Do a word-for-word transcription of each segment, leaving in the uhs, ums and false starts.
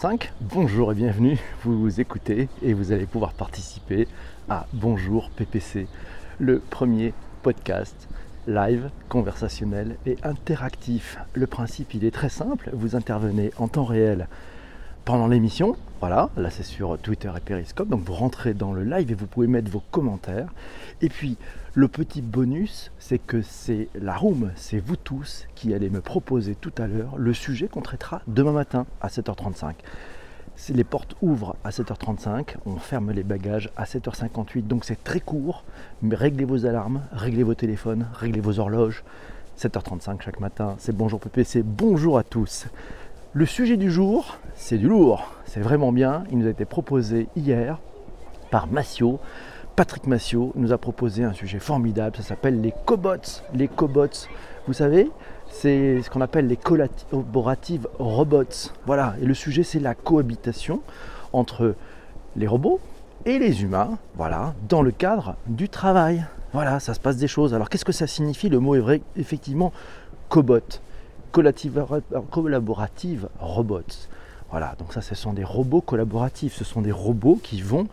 cinq. Bonjour et bienvenue, vous vous écoutez et vous allez pouvoir participer à Bonjour P P C, le premier podcast live, conversationnel et interactif. Le principe il est très simple, vous intervenez en temps réel pendant l'émission, voilà, là c'est sur Twitter et Periscope, donc vous rentrez dans le live et vous pouvez mettre vos commentaires. Et puis le petit bonus, c'est que c'est la room, c'est vous tous qui allez me proposer tout à l'heure le sujet qu'on traitera demain matin à sept heures trente-cinq. Les portes ouvrent à sept heures trente-cinq, on ferme les bagages à sept heures cinquante-huit, donc c'est très court, mais réglez vos alarmes, réglez vos téléphones, réglez vos horloges. sept heures trente-cinq chaque matin, c'est Bonjour P P C, bonjour à tous. Le sujet du jour, c'est du lourd, c'est vraiment bien. Il nous a été proposé hier par Massié. Patrick Massié nous a proposé un sujet formidable, ça s'appelle les cobots. Les cobots, vous savez, c'est ce qu'on appelle les collaborative robots. Voilà, et le sujet c'est la cohabitation entre les robots et les humains, voilà, dans le cadre du travail. Voilà, ça se passe des choses. Alors qu'est-ce que ça signifie? Le mot est vrai, effectivement, cobot. Collaborative robots. Voilà, donc ça ce sont des robots collaboratifs, ce sont des robots qui vont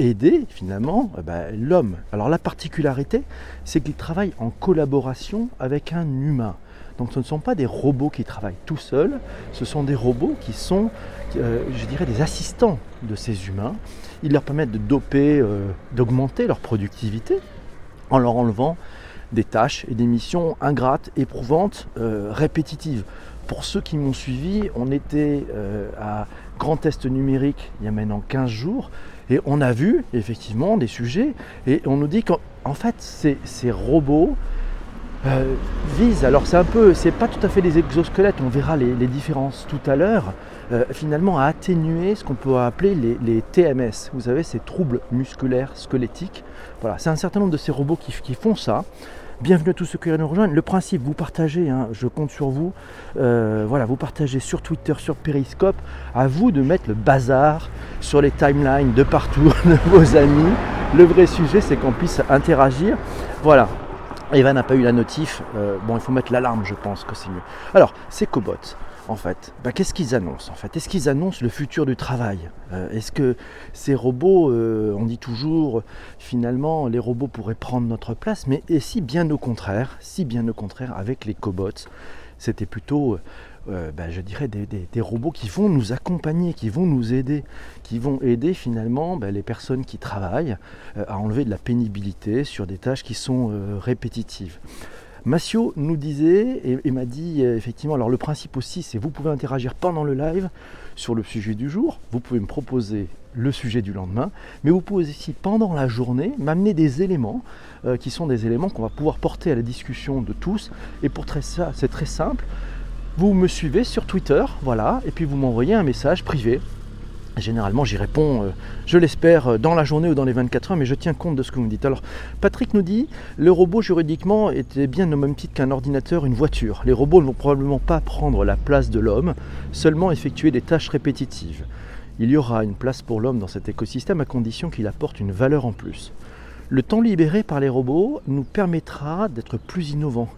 aider finalement eh ben, l'homme. Alors la particularité, c'est qu'ils travaillent en collaboration avec un humain. Donc ce ne sont pas des robots qui travaillent tout seuls, ce sont des robots qui sont, euh, je dirais, des assistants de ces humains. Ils leur permettent de doper, euh, d'augmenter leur productivité en leur enlevant des tâches et des missions ingrates, éprouvantes, euh, répétitives. Pour ceux qui m'ont suivi, on était euh, à Grand Test numérique il y a maintenant quinze jours et on a vu effectivement des sujets et on nous dit qu'en en fait ces, ces robots euh, visent, alors c'est un peu, c'est pas tout à fait des exosquelettes, on verra les, les différences tout à l'heure, euh, finalement à atténuer ce qu'on peut appeler les, les T M S, vous savez, ces troubles musculaires squelettiques. Voilà, c'est un certain nombre de ces robots qui, qui font ça. Bienvenue à tous ceux qui nous rejoignent. Le principe, vous partagez, hein, je compte sur vous. Euh, voilà, vous partagez sur Twitter, sur Periscope. À vous de mettre le bazar sur les timelines de partout de vos amis. Le vrai sujet, c'est qu'on puisse interagir. Voilà. Eva n'a pas eu la notif. Euh, bon, il faut mettre l'alarme, je pense que c'est mieux. Alors, ces cobots, en fait, bah, qu'est-ce qu'ils annoncent en fait? Est-ce qu'ils annoncent le futur du travail? euh, Est-ce que ces robots, euh, on dit toujours, finalement, les robots pourraient prendre notre place, mais et si bien au contraire, si bien au contraire, avec les cobots, c'était plutôt, euh, bah, je dirais, des, des, des robots qui vont nous accompagner, qui vont nous aider, qui vont aider finalement bah, les personnes qui travaillent euh, à enlever de la pénibilité sur des tâches qui sont euh, répétitives. Massié nous disait et, et m'a dit euh, effectivement, alors le principe aussi c'est vous pouvez interagir pendant le live sur le sujet du jour, vous pouvez me proposer le sujet du lendemain, mais vous pouvez aussi pendant la journée m'amener des éléments euh, qui sont des éléments qu'on va pouvoir porter à la discussion de tous. Et pour très, ça c'est très simple, vous me suivez sur Twitter, voilà, et puis vous m'envoyez un message privé. Généralement, j'y réponds, euh, je l'espère, dans la journée ou dans les vingt-quatre heures, mais je tiens compte de ce que vous me dites. Alors, Patrick nous dit, le robot juridiquement était bien au même titre qu'un ordinateur, une voiture. Les robots ne vont probablement pas prendre la place de l'homme, seulement effectuer des tâches répétitives. Il y aura une place pour l'homme dans cet écosystème à condition qu'il apporte une valeur en plus. Le temps libéré par les robots nous permettra d'être plus innovants,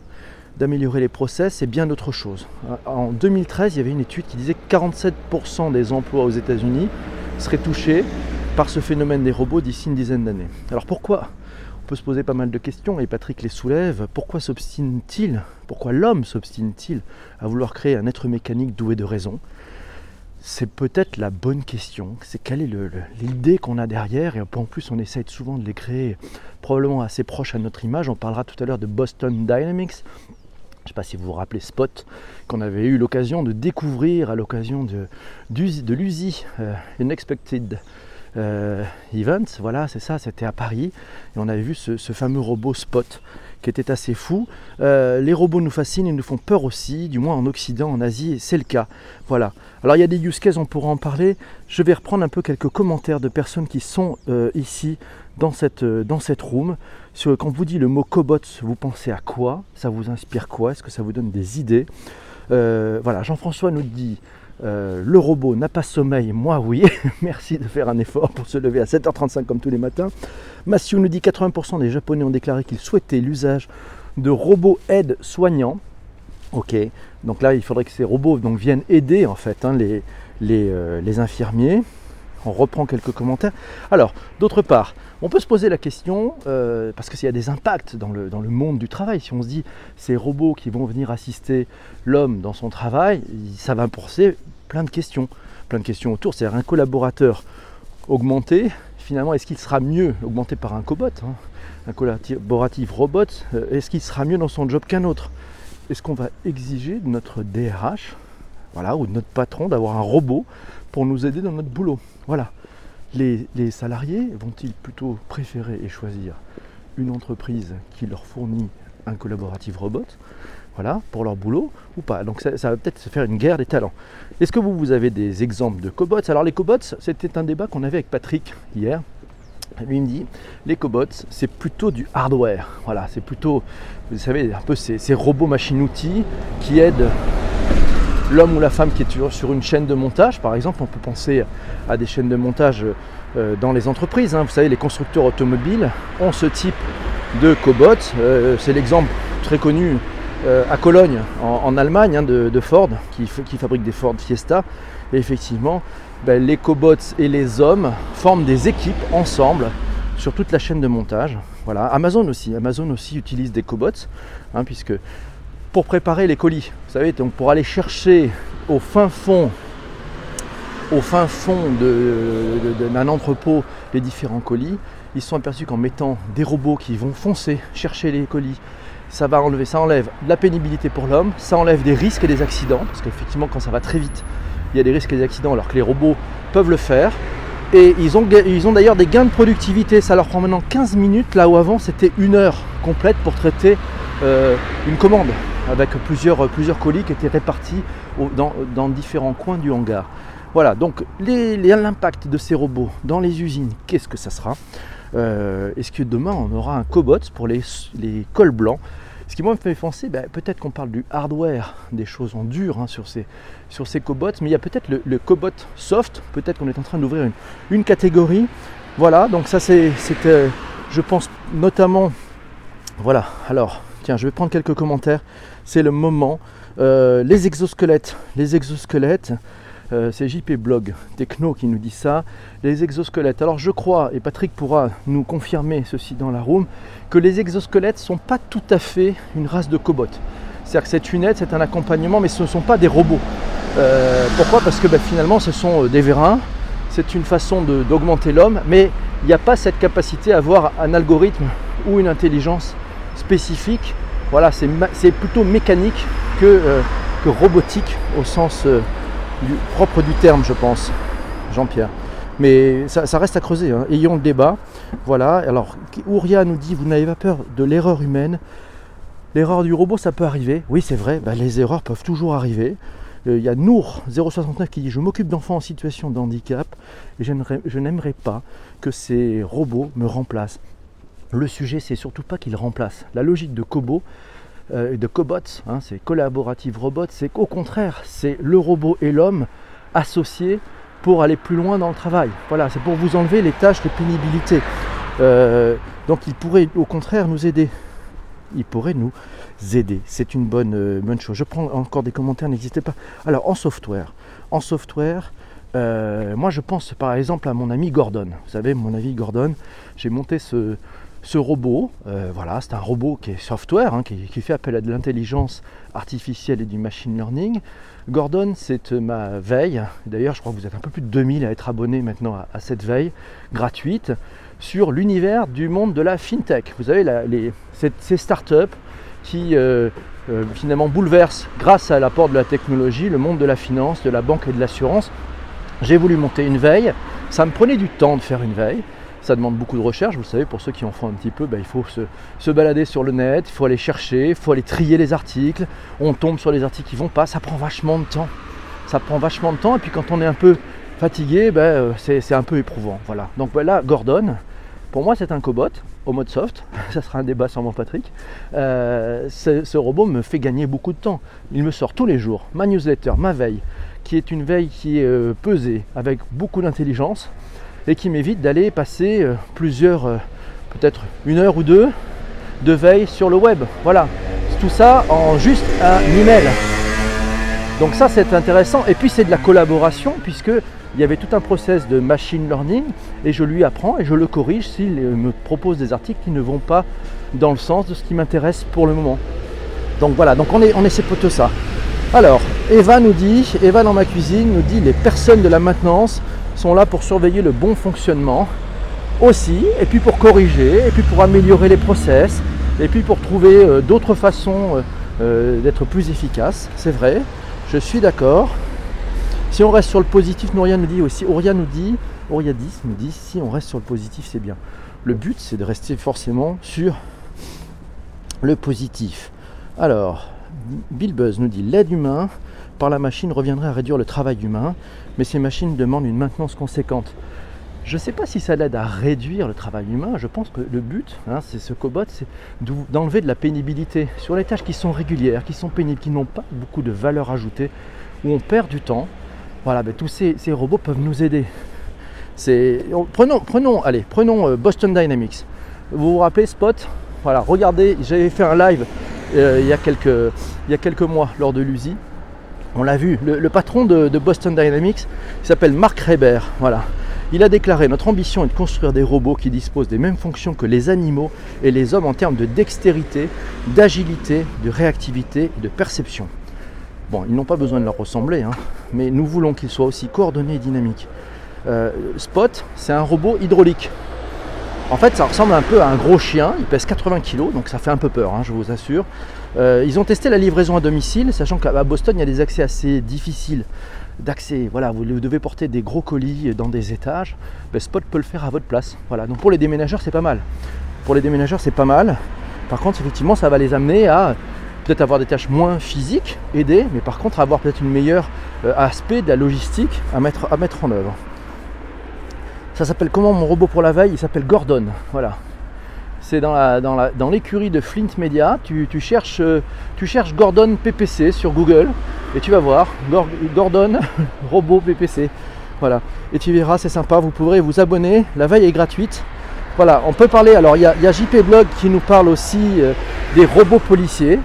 d'améliorer les process et bien d'autres choses. En deux mille treize, il y avait une étude qui disait que quarante-sept pour cent des emplois aux États-Unis seraient touchés par ce phénomène des robots d'ici une dizaine d'années. Alors pourquoi? On peut se poser pas mal de questions et Patrick les soulève. Pourquoi s'obstine-t-il? Pourquoi l'homme s'obstine-t-il à vouloir créer un être mécanique doué de raison? C'est peut-être la bonne question, c'est quelle est le, le, l'idée qu'on a derrière, et en plus on essaye souvent de les créer probablement assez proches à notre image. On parlera tout à l'heure de Boston Dynamics. Je ne sais pas si vous vous rappelez Spot, qu'on avait eu l'occasion de découvrir à l'occasion de, de l'U S I, euh, Unexpected euh, Event. Voilà, c'est ça, c'était à Paris. Et on avait vu ce, ce fameux robot Spot qui était assez fou. Euh, les robots nous fascinent et nous font peur aussi, du moins en Occident, en Asie, et c'est le cas. Voilà. Alors il y a des use cases, on pourra en parler. Je vais reprendre un peu quelques commentaires de personnes qui sont euh, ici dans cette, euh, dans cette room. Sur, quand vous dites le mot cobot, vous pensez à quoi? Ça vous inspire quoi? Est-ce que ça vous donne des idées? euh, Voilà, Jean-François nous dit euh, le robot n'a pas sommeil, moi oui. Merci de faire un effort pour se lever à sept heures trente-cinq comme tous les matins. Massié nous dit quatre-vingts pour cent des Japonais ont déclaré qu'ils souhaitaient l'usage de robots aides-soignants. Ok, donc là il faudrait que ces robots donc, viennent aider en fait hein, les, les, euh, les infirmiers. On reprend quelques commentaires. Alors, d'autre part, on peut se poser la question, euh, parce que s'il y a des impacts dans le, dans le monde du travail, si on se dit ces robots qui vont venir assister l'homme dans son travail, ça va poser plein de questions, plein de questions autour. C'est-à-dire un collaborateur augmenté, finalement, est-ce qu'il sera mieux augmenté par un cobot, hein, un collaboratif robot, euh, est-ce qu'il sera mieux dans son job qu'un autre? Est-ce qu'on va exiger de notre D R H, voilà, ou de notre patron d'avoir un robot pour nous aider dans notre boulot? Voilà. Les, les salariés vont-ils plutôt préférer et choisir une entreprise qui leur fournit un collaboratif robot, voilà, pour leur boulot ou pas? Donc ça, ça va peut-être se faire une guerre des talents. Est-ce que vous, vous avez des exemples de cobots? Alors les cobots, c'était un débat qu'on avait avec Patrick hier. Lui il me dit, les cobots, c'est plutôt du hardware. Voilà, c'est plutôt, vous savez, un peu ces, ces robots machines-outils qui aident l'homme ou la femme qui est sur une chaîne de montage. Par exemple, on peut penser à des chaînes de montage dans les entreprises. Vous savez, les constructeurs automobiles ont ce type de cobot. C'est l'exemple très connu à Cologne, en Allemagne, de Ford, qui fabrique des Ford Fiesta. Et effectivement, les cobots et les hommes forment des équipes ensemble sur toute la chaîne de montage. Voilà. Amazon aussi. Amazon aussi utilise des cobots, hein, puisque pour préparer les colis, vous savez, donc pour aller chercher au fin fond, au fin fond de, de, de, d'un entrepôt les différents colis, ils se sont aperçus qu'en mettant des robots qui vont foncer chercher les colis, ça va enlever, ça enlève de la pénibilité pour l'homme, ça enlève des risques et des accidents, parce qu'effectivement quand ça va très vite, il y a des risques et des accidents alors que les robots peuvent le faire. Et ils ont, ils ont d'ailleurs des gains de productivité, ça leur prend maintenant quinze minutes, là où avant c'était une heure complète pour traiter euh, une commande, avec plusieurs, plusieurs colis qui étaient répartis au, dans, dans différents coins du hangar. Voilà, donc les, les, l'impact de ces robots dans les usines, qu'est-ce que ça sera? euh, Est-ce que demain on aura un cobot pour les, les cols blancs? Ce qui moi me fait penser, ben, peut-être qu'on parle du hardware, des choses en dur, hein, sur, ces, sur ces cobots, mais il y a peut-être le, le cobot soft, peut-être qu'on est en train d'ouvrir une, une catégorie. Voilà, donc ça c'est, c'est euh, je pense notamment, voilà, alors... Tiens, je vais prendre quelques commentaires, c'est le moment. Euh, les exosquelettes, les exosquelettes, euh, c'est J P Blog Techno qui nous dit ça. Les exosquelettes, alors je crois, et Patrick pourra nous confirmer ceci dans la room, que les exosquelettes ne sont pas tout à fait une race de cobots. C'est-à-dire que cette lunette, c'est un accompagnement, mais ce ne sont pas des robots. Euh, pourquoi? Parce que ben, finalement, ce sont des vérins, c'est une façon de, d'augmenter l'homme, mais il n'y a pas cette capacité à avoir un algorithme ou une intelligence spécifique, voilà, c'est, ma- c'est plutôt mécanique que, euh, que robotique au sens euh, du, propre du terme, je pense, Jean-Pierre. Mais ça, ça reste à creuser, hein. Ayons le débat. Voilà, alors Ouria nous dit, vous n'avez pas peur de l'erreur humaine, l'erreur du robot ça peut arriver. Oui, c'est vrai, bah, les erreurs peuvent toujours arriver. Il euh, y a Nour zéro soixante-neuf qui dit, je m'occupe d'enfants en situation de handicap et je, je n'aimerais pas que ces robots me remplacent. Le sujet, c'est surtout pas qu'ils remplacent. La logique de Cobo, euh, de Cobots, hein, c'est collaborative robot, c'est qu'au contraire, c'est le robot et l'homme associés pour aller plus loin dans le travail. Voilà, c'est pour vous enlever les tâches de pénibilité. Euh, donc, il pourrait au contraire nous aider. Il pourrait nous aider. C'est une bonne, euh, bonne chose. Je prends encore des commentaires, n'hésitez pas. Alors, en software, en software, euh, moi je pense par exemple à mon ami Gordon. Vous savez, mon ami Gordon, j'ai monté ce. Ce robot, euh, voilà, c'est un robot qui est software, hein, qui, qui fait appel à de l'intelligence artificielle et du machine learning. Gordon, c'est ma veille. D'ailleurs, je crois que vous êtes un peu plus de deux mille à être abonnés maintenant à, à cette veille gratuite sur l'univers du monde de la fintech. Vous avez la, les, cette, ces startups qui euh, euh, finalement bouleversent, grâce à l'apport de la technologie, le monde de la finance, de la banque et de l'assurance. J'ai voulu monter une veille. Ça me prenait du temps de faire une veille. Ça demande beaucoup de recherche, vous le savez, pour ceux qui en font un petit peu, bah, il faut se, se balader sur le net, il faut aller chercher, il faut aller trier les articles, on tombe sur les articles qui vont pas, ça prend vachement de temps. Ça prend vachement de temps et puis quand on est un peu fatigué, bah, c'est, c'est un peu éprouvant. Voilà. Donc bah, là, Gordon, pour moi c'est un cobot au mode soft, ça sera un débat sans mon Patrick. Euh, ce, ce robot me fait gagner beaucoup de temps, il me sort tous les jours ma newsletter, ma veille, qui est une veille qui est euh, pesée avec beaucoup d'intelligence, et qui m'évite d'aller passer plusieurs, peut-être une heure ou deux de veille sur le web. Voilà, tout ça en juste un email. Donc ça, c'est intéressant. Et puis c'est de la collaboration, puisque il y avait tout un process de machine learning et je lui apprends et je le corrige s'il me propose des articles qui ne vont pas dans le sens de ce qui m'intéresse pour le moment. Donc voilà, donc on est, on est ses potes ça. Alors, Eva nous dit, Eva dans ma cuisine nous dit, les personnes de la maintenance sont là pour surveiller le bon fonctionnement aussi, et puis pour corriger, et puis pour améliorer les process, et puis pour trouver euh, d'autres façons euh, euh, d'être plus efficace. C'est vrai, je suis d'accord. Si on reste sur le positif, Nouria nous dit aussi, Auria nous dit, Auriadis nous dit, si on reste sur le positif, c'est bien. Le but, c'est de rester forcément sur le positif. Alors, Bill Buzz nous dit, l'aide humaine par la machine reviendrait à réduire le travail humain, mais ces machines demandent une maintenance conséquente. Je ne sais pas si ça l'aide à réduire le travail humain. Je pense que le but, hein, c'est ce cobot, c'est d'enlever de la pénibilité sur les tâches qui sont régulières, qui sont pénibles, qui n'ont pas beaucoup de valeur ajoutée, où on perd du temps. Voilà, ben, tous ces, ces robots peuvent nous aider. C'est, prenons, prenons, allez, prenons Boston Dynamics. Vous vous rappelez Spot? Voilà, regardez, j'avais fait un live euh, il, y a quelques, il y a quelques mois lors de l'U S I. On l'a vu, le, le patron de, de Boston Dynamics, il s'appelle Mark Reber. Voilà, il a déclaré, notre ambition est de construire des robots qui disposent des mêmes fonctions que les animaux et les hommes en termes de dextérité, d'agilité, de réactivité et de perception. Bon, ils n'ont pas besoin de leur ressembler, hein, mais nous voulons qu'ils soient aussi coordonnés et dynamiques. Euh, Spot, c'est un robot hydraulique. En fait, ça ressemble un peu à un gros chien. Il pèse quatre-vingts kilos, donc ça fait un peu peur, hein, je vous assure. Euh, ils ont testé la livraison à domicile, sachant qu'à Boston, il y a des accès assez difficiles d'accès. Voilà, vous devez porter des gros colis dans des étages. Ben, Spot peut le faire à votre place. Voilà. Donc pour les déménageurs, c'est pas mal. Pour les déménageurs, c'est pas mal. Par contre, effectivement, ça va les amener à peut-être avoir des tâches moins physiques, aider, mais par contre avoir peut-être une meilleure euh, aspect de la logistique à mettre, à mettre en œuvre. Ça s'appelle comment mon robot pour la veille? Il s'appelle Gordon, voilà. C'est dans, la, dans, la, dans l'écurie de Flint Media, tu, tu, cherches, euh, tu cherches Gordon P P C sur Google et tu vas voir, Gor- Gordon robot P P C, voilà. Et tu verras, c'est sympa, vous pourrez vous abonner, la veille est gratuite. Voilà, on peut parler, alors il y, y a J P Blog qui nous parle aussi euh, des robots policiers.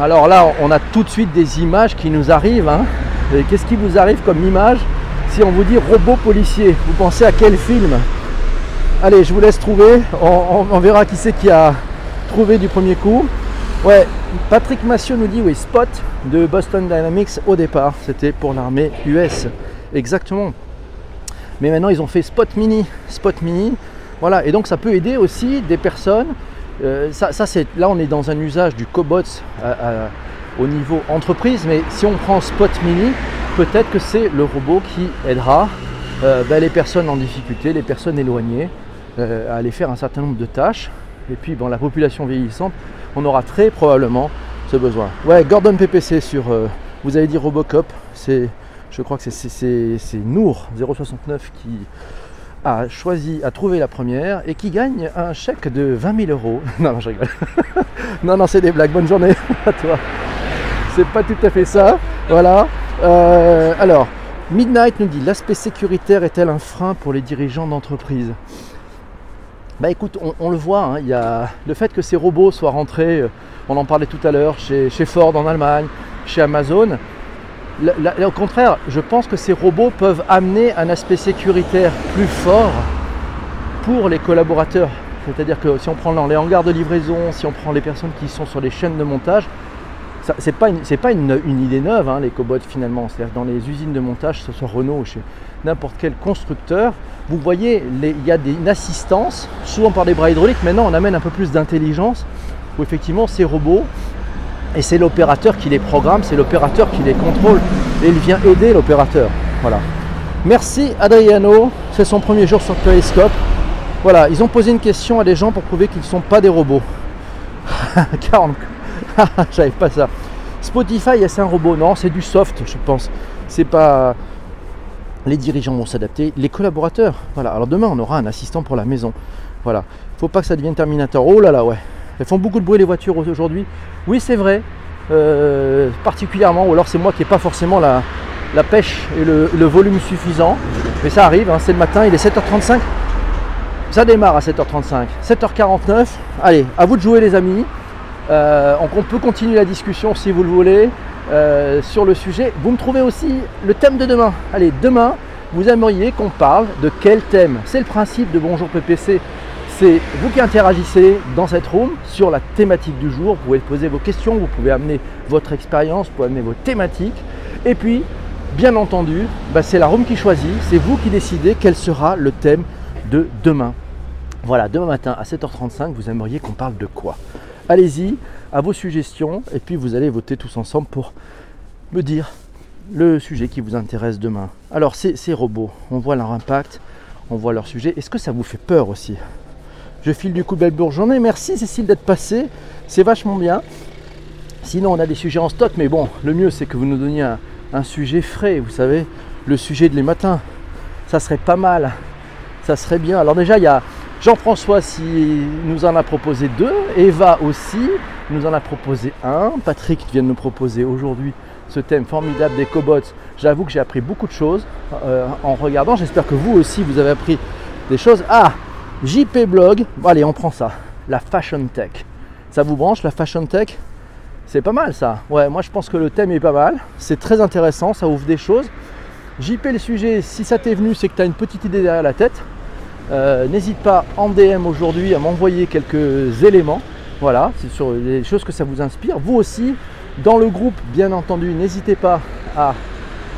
Alors là, on a tout de suite des images qui nous arrivent. Hein. Et qu'est-ce qui vous arrive comme image? Si on vous dit robot policier, vous pensez à quel film? Allez, je vous laisse trouver. On, on, on verra qui c'est qui a trouvé du premier coup. Ouais, Patrick Massié nous dit oui, Spot de Boston Dynamics au départ. C'était pour l'armée U S. Exactement. Mais maintenant, ils ont fait Spot Mini. Spot Mini. Voilà. Et donc, ça peut aider aussi des personnes. Euh, ça, ça c'est, là on est dans un usage du cobot euh, au niveau entreprise, mais si on prend Spot Mini, peut-être que c'est le robot qui aidera euh, ben, les personnes en difficulté, les personnes éloignées euh, à aller faire un certain nombre de tâches. Et puis bon, la population vieillissante, on aura très probablement ce besoin. Ouais, Gordon P P C sur, euh, vous avez dit Robocop, c'est, je crois que c'est, c'est, c'est, c'est Nour zéro soixante-neuf qui a choisi, a trouvé la première et qui gagne un chèque de vingt mille euros. Non, non, je rigole. non, non, c'est des blagues. Bonne journée à toi. C'est pas tout à fait ça. Voilà. Euh, alors, Midnight nous dit, l'aspect sécuritaire est-elle un frein pour les dirigeants d'entreprise? Bah écoute, on, on le voit. Hein, y a le fait que ces robots soient rentrés, on en parlait tout à l'heure, chez, chez Ford en Allemagne, chez Amazon. La, la, au contraire, je pense que ces robots peuvent amener un aspect sécuritaire plus fort pour les collaborateurs. C'est-à-dire que si on prend dans les hangars de livraison, si on prend les personnes qui sont sur les chaînes de montage, ça, c'est pas, une, c'est pas une, une idée neuve, hein, les cobots finalement. C'est-à-dire dans les usines de montage, que ce soit Renault ou chez n'importe quel constructeur, vous voyez, il y a des, une assistance, souvent par des bras hydrauliques. Maintenant, on amène un peu plus d'intelligence où effectivement ces robots, et c'est l'opérateur qui les programme, c'est l'opérateur qui les contrôle et il vient aider l'opérateur. Voilà. Merci Adriano, c'est son premier jour sur Periscope. Voilà, ils ont posé une question à des gens pour prouver qu'ils ne sont pas des robots. quarante J'avais pas ça. Spotify, c'est un robot? Non, c'est du soft, je pense. C'est pas... Les dirigeants vont s'adapter, les collaborateurs. Voilà, alors demain on aura un assistant pour la maison. Voilà, faut pas que ça devienne Terminator. Oh là là, ouais. Elles font beaucoup de bruit les voitures aujourd'hui. Oui, c'est vrai, euh, particulièrement, ou alors c'est moi qui n'ai pas forcément la, la pêche et le, le volume suffisant. Mais ça arrive, hein, c'est le matin, il est sept heures trente-cinq. Ça démarre à sept heures trente-cinq, sept heures quarante-neuf. Allez, à vous de jouer les amis. Euh, on, on peut continuer la discussion si vous le voulez. euh, sur le sujet. Vous me trouvez aussi le thème de demain. Allez, demain, vous aimeriez qu'on parle de quel thème? C'est le principe de Bonjour P P C. C'est vous qui interagissez dans cette room sur la thématique du jour. Vous pouvez poser vos questions, vous pouvez amener votre expérience, vous pouvez amener vos thématiques. Et puis, bien entendu, bah c'est la room qui choisit, c'est vous qui décidez quel sera le thème de demain. Voilà, demain matin à sept heures trente-cinq, vous aimeriez qu'on parle de quoi? Allez-y, à vos suggestions, et puis vous allez voter tous ensemble pour me dire le sujet qui vous intéresse demain. Alors, ces, ces robots, on voit leur impact, on voit leur sujet. Est-ce que ça vous fait peur aussi? Je file du coup, belle journée. Merci Cécile d'être passée, c'est vachement bien. Sinon, on a des sujets en stock, mais bon, le mieux c'est que vous nous donniez un, un sujet frais, vous savez, le sujet de les matins. Ça serait pas mal, ça serait bien. Alors déjà, il y a Jean-François si, nous en a proposé deux, Eva aussi nous en a proposé un, Patrick vient de nous proposer aujourd'hui ce thème formidable des cobots. J'avoue que j'ai appris beaucoup de choses euh, en regardant, j'espère que vous aussi vous avez appris des choses. Ah, J P Blog, bon, allez on prend ça, la Fashion Tech. Ça vous branche la Fashion Tech? C'est pas mal ça. Ouais, moi je pense que le thème est pas mal, c'est très intéressant, ça ouvre des choses. J P le sujet, si ça t'est venu, c'est que tu as une petite idée derrière la tête. Euh, n'hésite pas en D M aujourd'hui à m'envoyer quelques éléments. Voilà, c'est sur les choses que ça vous inspire. Vous aussi, dans le groupe, bien entendu, n'hésitez pas à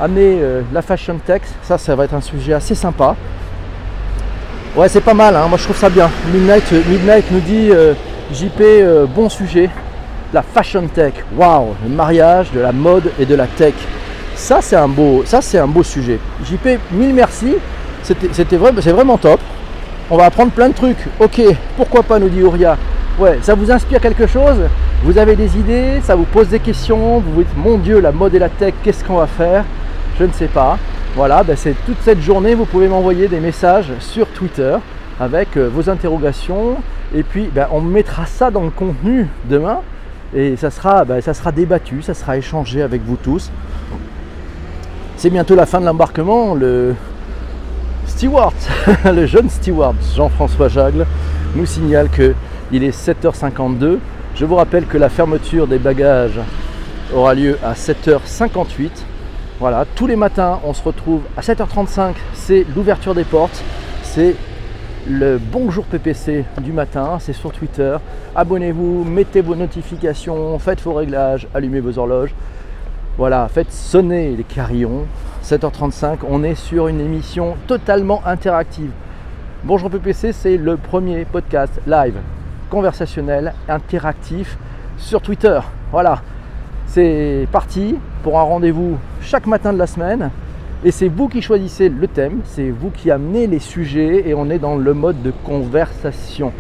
amener euh, la Fashion Tech. Ça, ça va être un sujet assez sympa. Ouais, c'est pas mal, hein. Moi je trouve ça bien. Midnight, euh, Midnight nous dit euh, J P, euh, bon sujet. La Fashion Tech, waouh, le mariage de la mode et de la tech, ça c'est un beau, ça c'est un beau sujet. J P, mille merci, c'était, c'était vrai, c'est vraiment top. On va apprendre plein de trucs. Ok, pourquoi pas, nous dit Ouria. Ouais, ça vous inspire quelque chose? Vous avez des idées? Ça vous pose des questions? Vous vous dites mon Dieu, la mode et la tech, qu'est-ce qu'on va faire? Je ne sais pas. Voilà, ben c'est toute cette journée, vous pouvez m'envoyer des messages sur Twitter avec vos interrogations et puis ben, on mettra ça dans le contenu demain. Et ça sera, bah, ça sera débattu, ça sera échangé avec vous tous. C'est bientôt la fin de l'embarquement. Le steward, le jeune steward Jean-François Jagle nous signale qu'il est sept heures cinquante-deux. Je vous rappelle que la fermeture des bagages aura lieu à sept heures cinquante-huit. Voilà, tous les matins, on se retrouve à sept heures trente-cinq. C'est l'ouverture des portes. C'est le Bonjour P P C du matin, c'est sur Twitter. Abonnez-vous, mettez vos notifications, faites vos réglages, allumez vos horloges. Voilà, faites sonner les carillons. sept heures trente-cinq, on est sur une émission totalement interactive. Bonjour P P C, c'est le premier podcast live, conversationnel, interactif sur Twitter. Voilà, c'est parti pour un rendez-vous chaque matin de la semaine. Et c'est vous qui choisissez le thème, c'est vous qui amenez les sujets et on est dans le mode de conversation.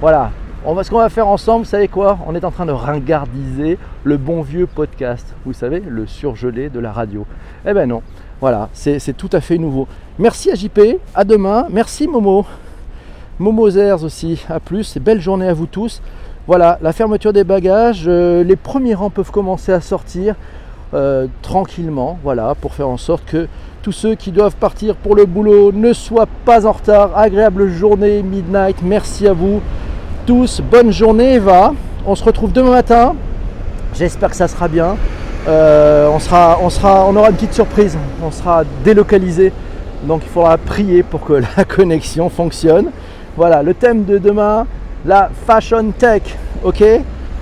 Voilà, on va, ce qu'on va faire ensemble, vous savez quoi? On est en train de ringardiser le bon vieux podcast, vous savez, le surgelé de la radio. Eh ben non, voilà, c'est, c'est tout à fait nouveau. Merci à J P, à demain, merci Momo, Momo Zers aussi, à plus, belle journée à vous tous. Voilà, la fermeture des bagages, euh, les premiers rangs peuvent commencer à sortir euh, tranquillement, voilà, pour faire en sorte que tous ceux qui doivent partir pour le boulot ne soient pas en retard. Agréable journée, Midnight. Merci à vous tous. Bonne journée, Eva. On se retrouve demain matin. J'espère que ça sera bien. Euh, on, sera, on, sera, on aura une petite surprise. On sera délocalisé. Donc, il faudra prier pour que la connexion fonctionne. Voilà, le thème de demain, la Fashion Tech. Ok,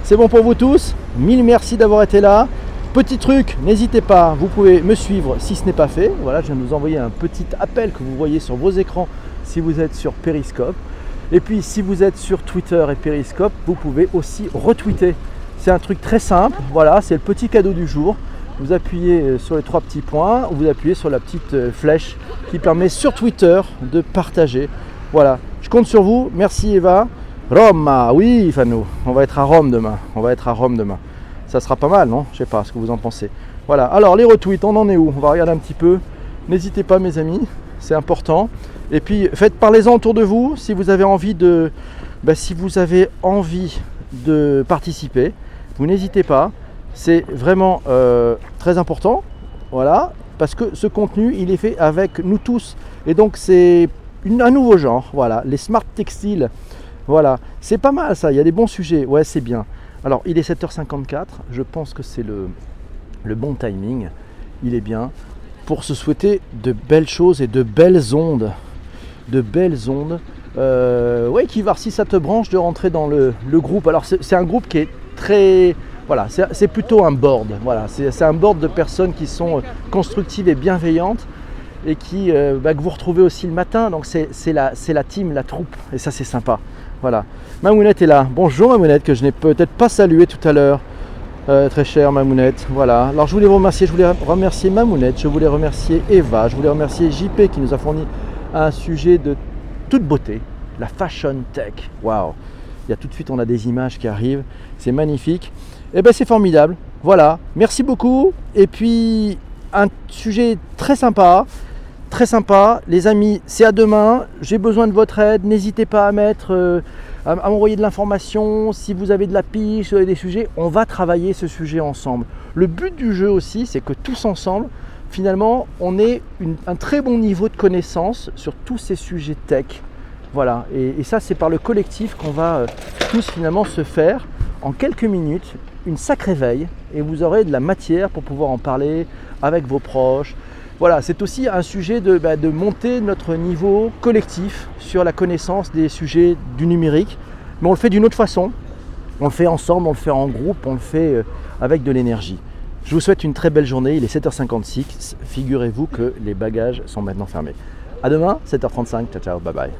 c'est bon pour vous tous. Mille merci d'avoir été là. Petit truc, n'hésitez pas, vous pouvez me suivre si ce n'est pas fait. Voilà, je viens de vous envoyer un petit appel que vous voyez sur vos écrans si vous êtes sur Periscope. Et puis, si vous êtes sur Twitter et Periscope, vous pouvez aussi retweeter. C'est un truc très simple, voilà, c'est le petit cadeau du jour. Vous appuyez sur les trois petits points, vous appuyez sur la petite flèche qui permet sur Twitter de partager. Voilà, je compte sur vous, merci Eva. Roma, oui Fano, on va être à Rome demain, on va être à Rome demain. Ça sera pas mal, non? Je sais pas ce que vous en pensez. Voilà, alors les retweets, on en est où? On va regarder un petit peu. N'hésitez pas mes amis, c'est important. Et puis faites, parlez-en autour de vous si vous avez envie de. Bah, si vous avez envie de participer, vous n'hésitez pas. C'est vraiment euh, très important. Voilà, parce que ce contenu, il est fait avec nous tous. Et donc c'est une, un nouveau genre. Voilà, les smart textiles. Voilà. C'est pas mal ça, il y a des bons sujets. Ouais, c'est bien. Alors, il est sept heures cinquante-quatre, je pense que c'est le, le bon timing, il est bien pour se souhaiter de belles choses et de belles ondes, de belles ondes. Euh, ouais, qui va, si ça te branche, de rentrer dans le, le groupe. Alors c'est, c'est un groupe qui est très, voilà, c'est, c'est plutôt un board. Voilà, c'est, c'est un board de personnes qui sont constructives et bienveillantes et qui euh, bah, que vous retrouvez aussi le matin. Donc c'est, c'est la, c'est la team, la troupe, et ça c'est sympa. Voilà, Mamounette est là. Bonjour Mamounette, que je n'ai peut-être pas salué tout à l'heure. Euh, très chère Mamounette, voilà. Alors je voulais vous remercier, je voulais remercier Mamounette, je voulais remercier Eva, je voulais remercier J P qui nous a fourni un sujet de toute beauté, la fashion tech. Waouh, il y a tout de suite, on a des images qui arrivent, c'est magnifique. Et ben c'est formidable, voilà. Merci beaucoup. Et puis un sujet très sympa. Très sympa, les amis, c'est à demain, j'ai besoin de votre aide, n'hésitez pas à mettre, euh, à m'envoyer de l'information, si vous avez de la piche, des sujets, on va travailler ce sujet ensemble. Le but du jeu aussi, c'est que tous ensemble, finalement, on ait une, un très bon niveau de connaissance sur tous ces sujets tech. Voilà, et, et ça c'est par le collectif qu'on va euh, tous finalement se faire, en quelques minutes, une sacrée veille, et vous aurez de la matière pour pouvoir en parler avec vos proches. Voilà, c'est aussi un sujet de, bah, de monter notre niveau collectif sur la connaissance des sujets du numérique. Mais on le fait d'une autre façon. On le fait ensemble, on le fait en groupe, on le fait avec de l'énergie. Je vous souhaite une très belle journée. Il est sept heures cinquante-six. Figurez-vous que les bagages sont maintenant fermés. À demain, sept heures trente-cinq. Ciao, ciao, bye bye.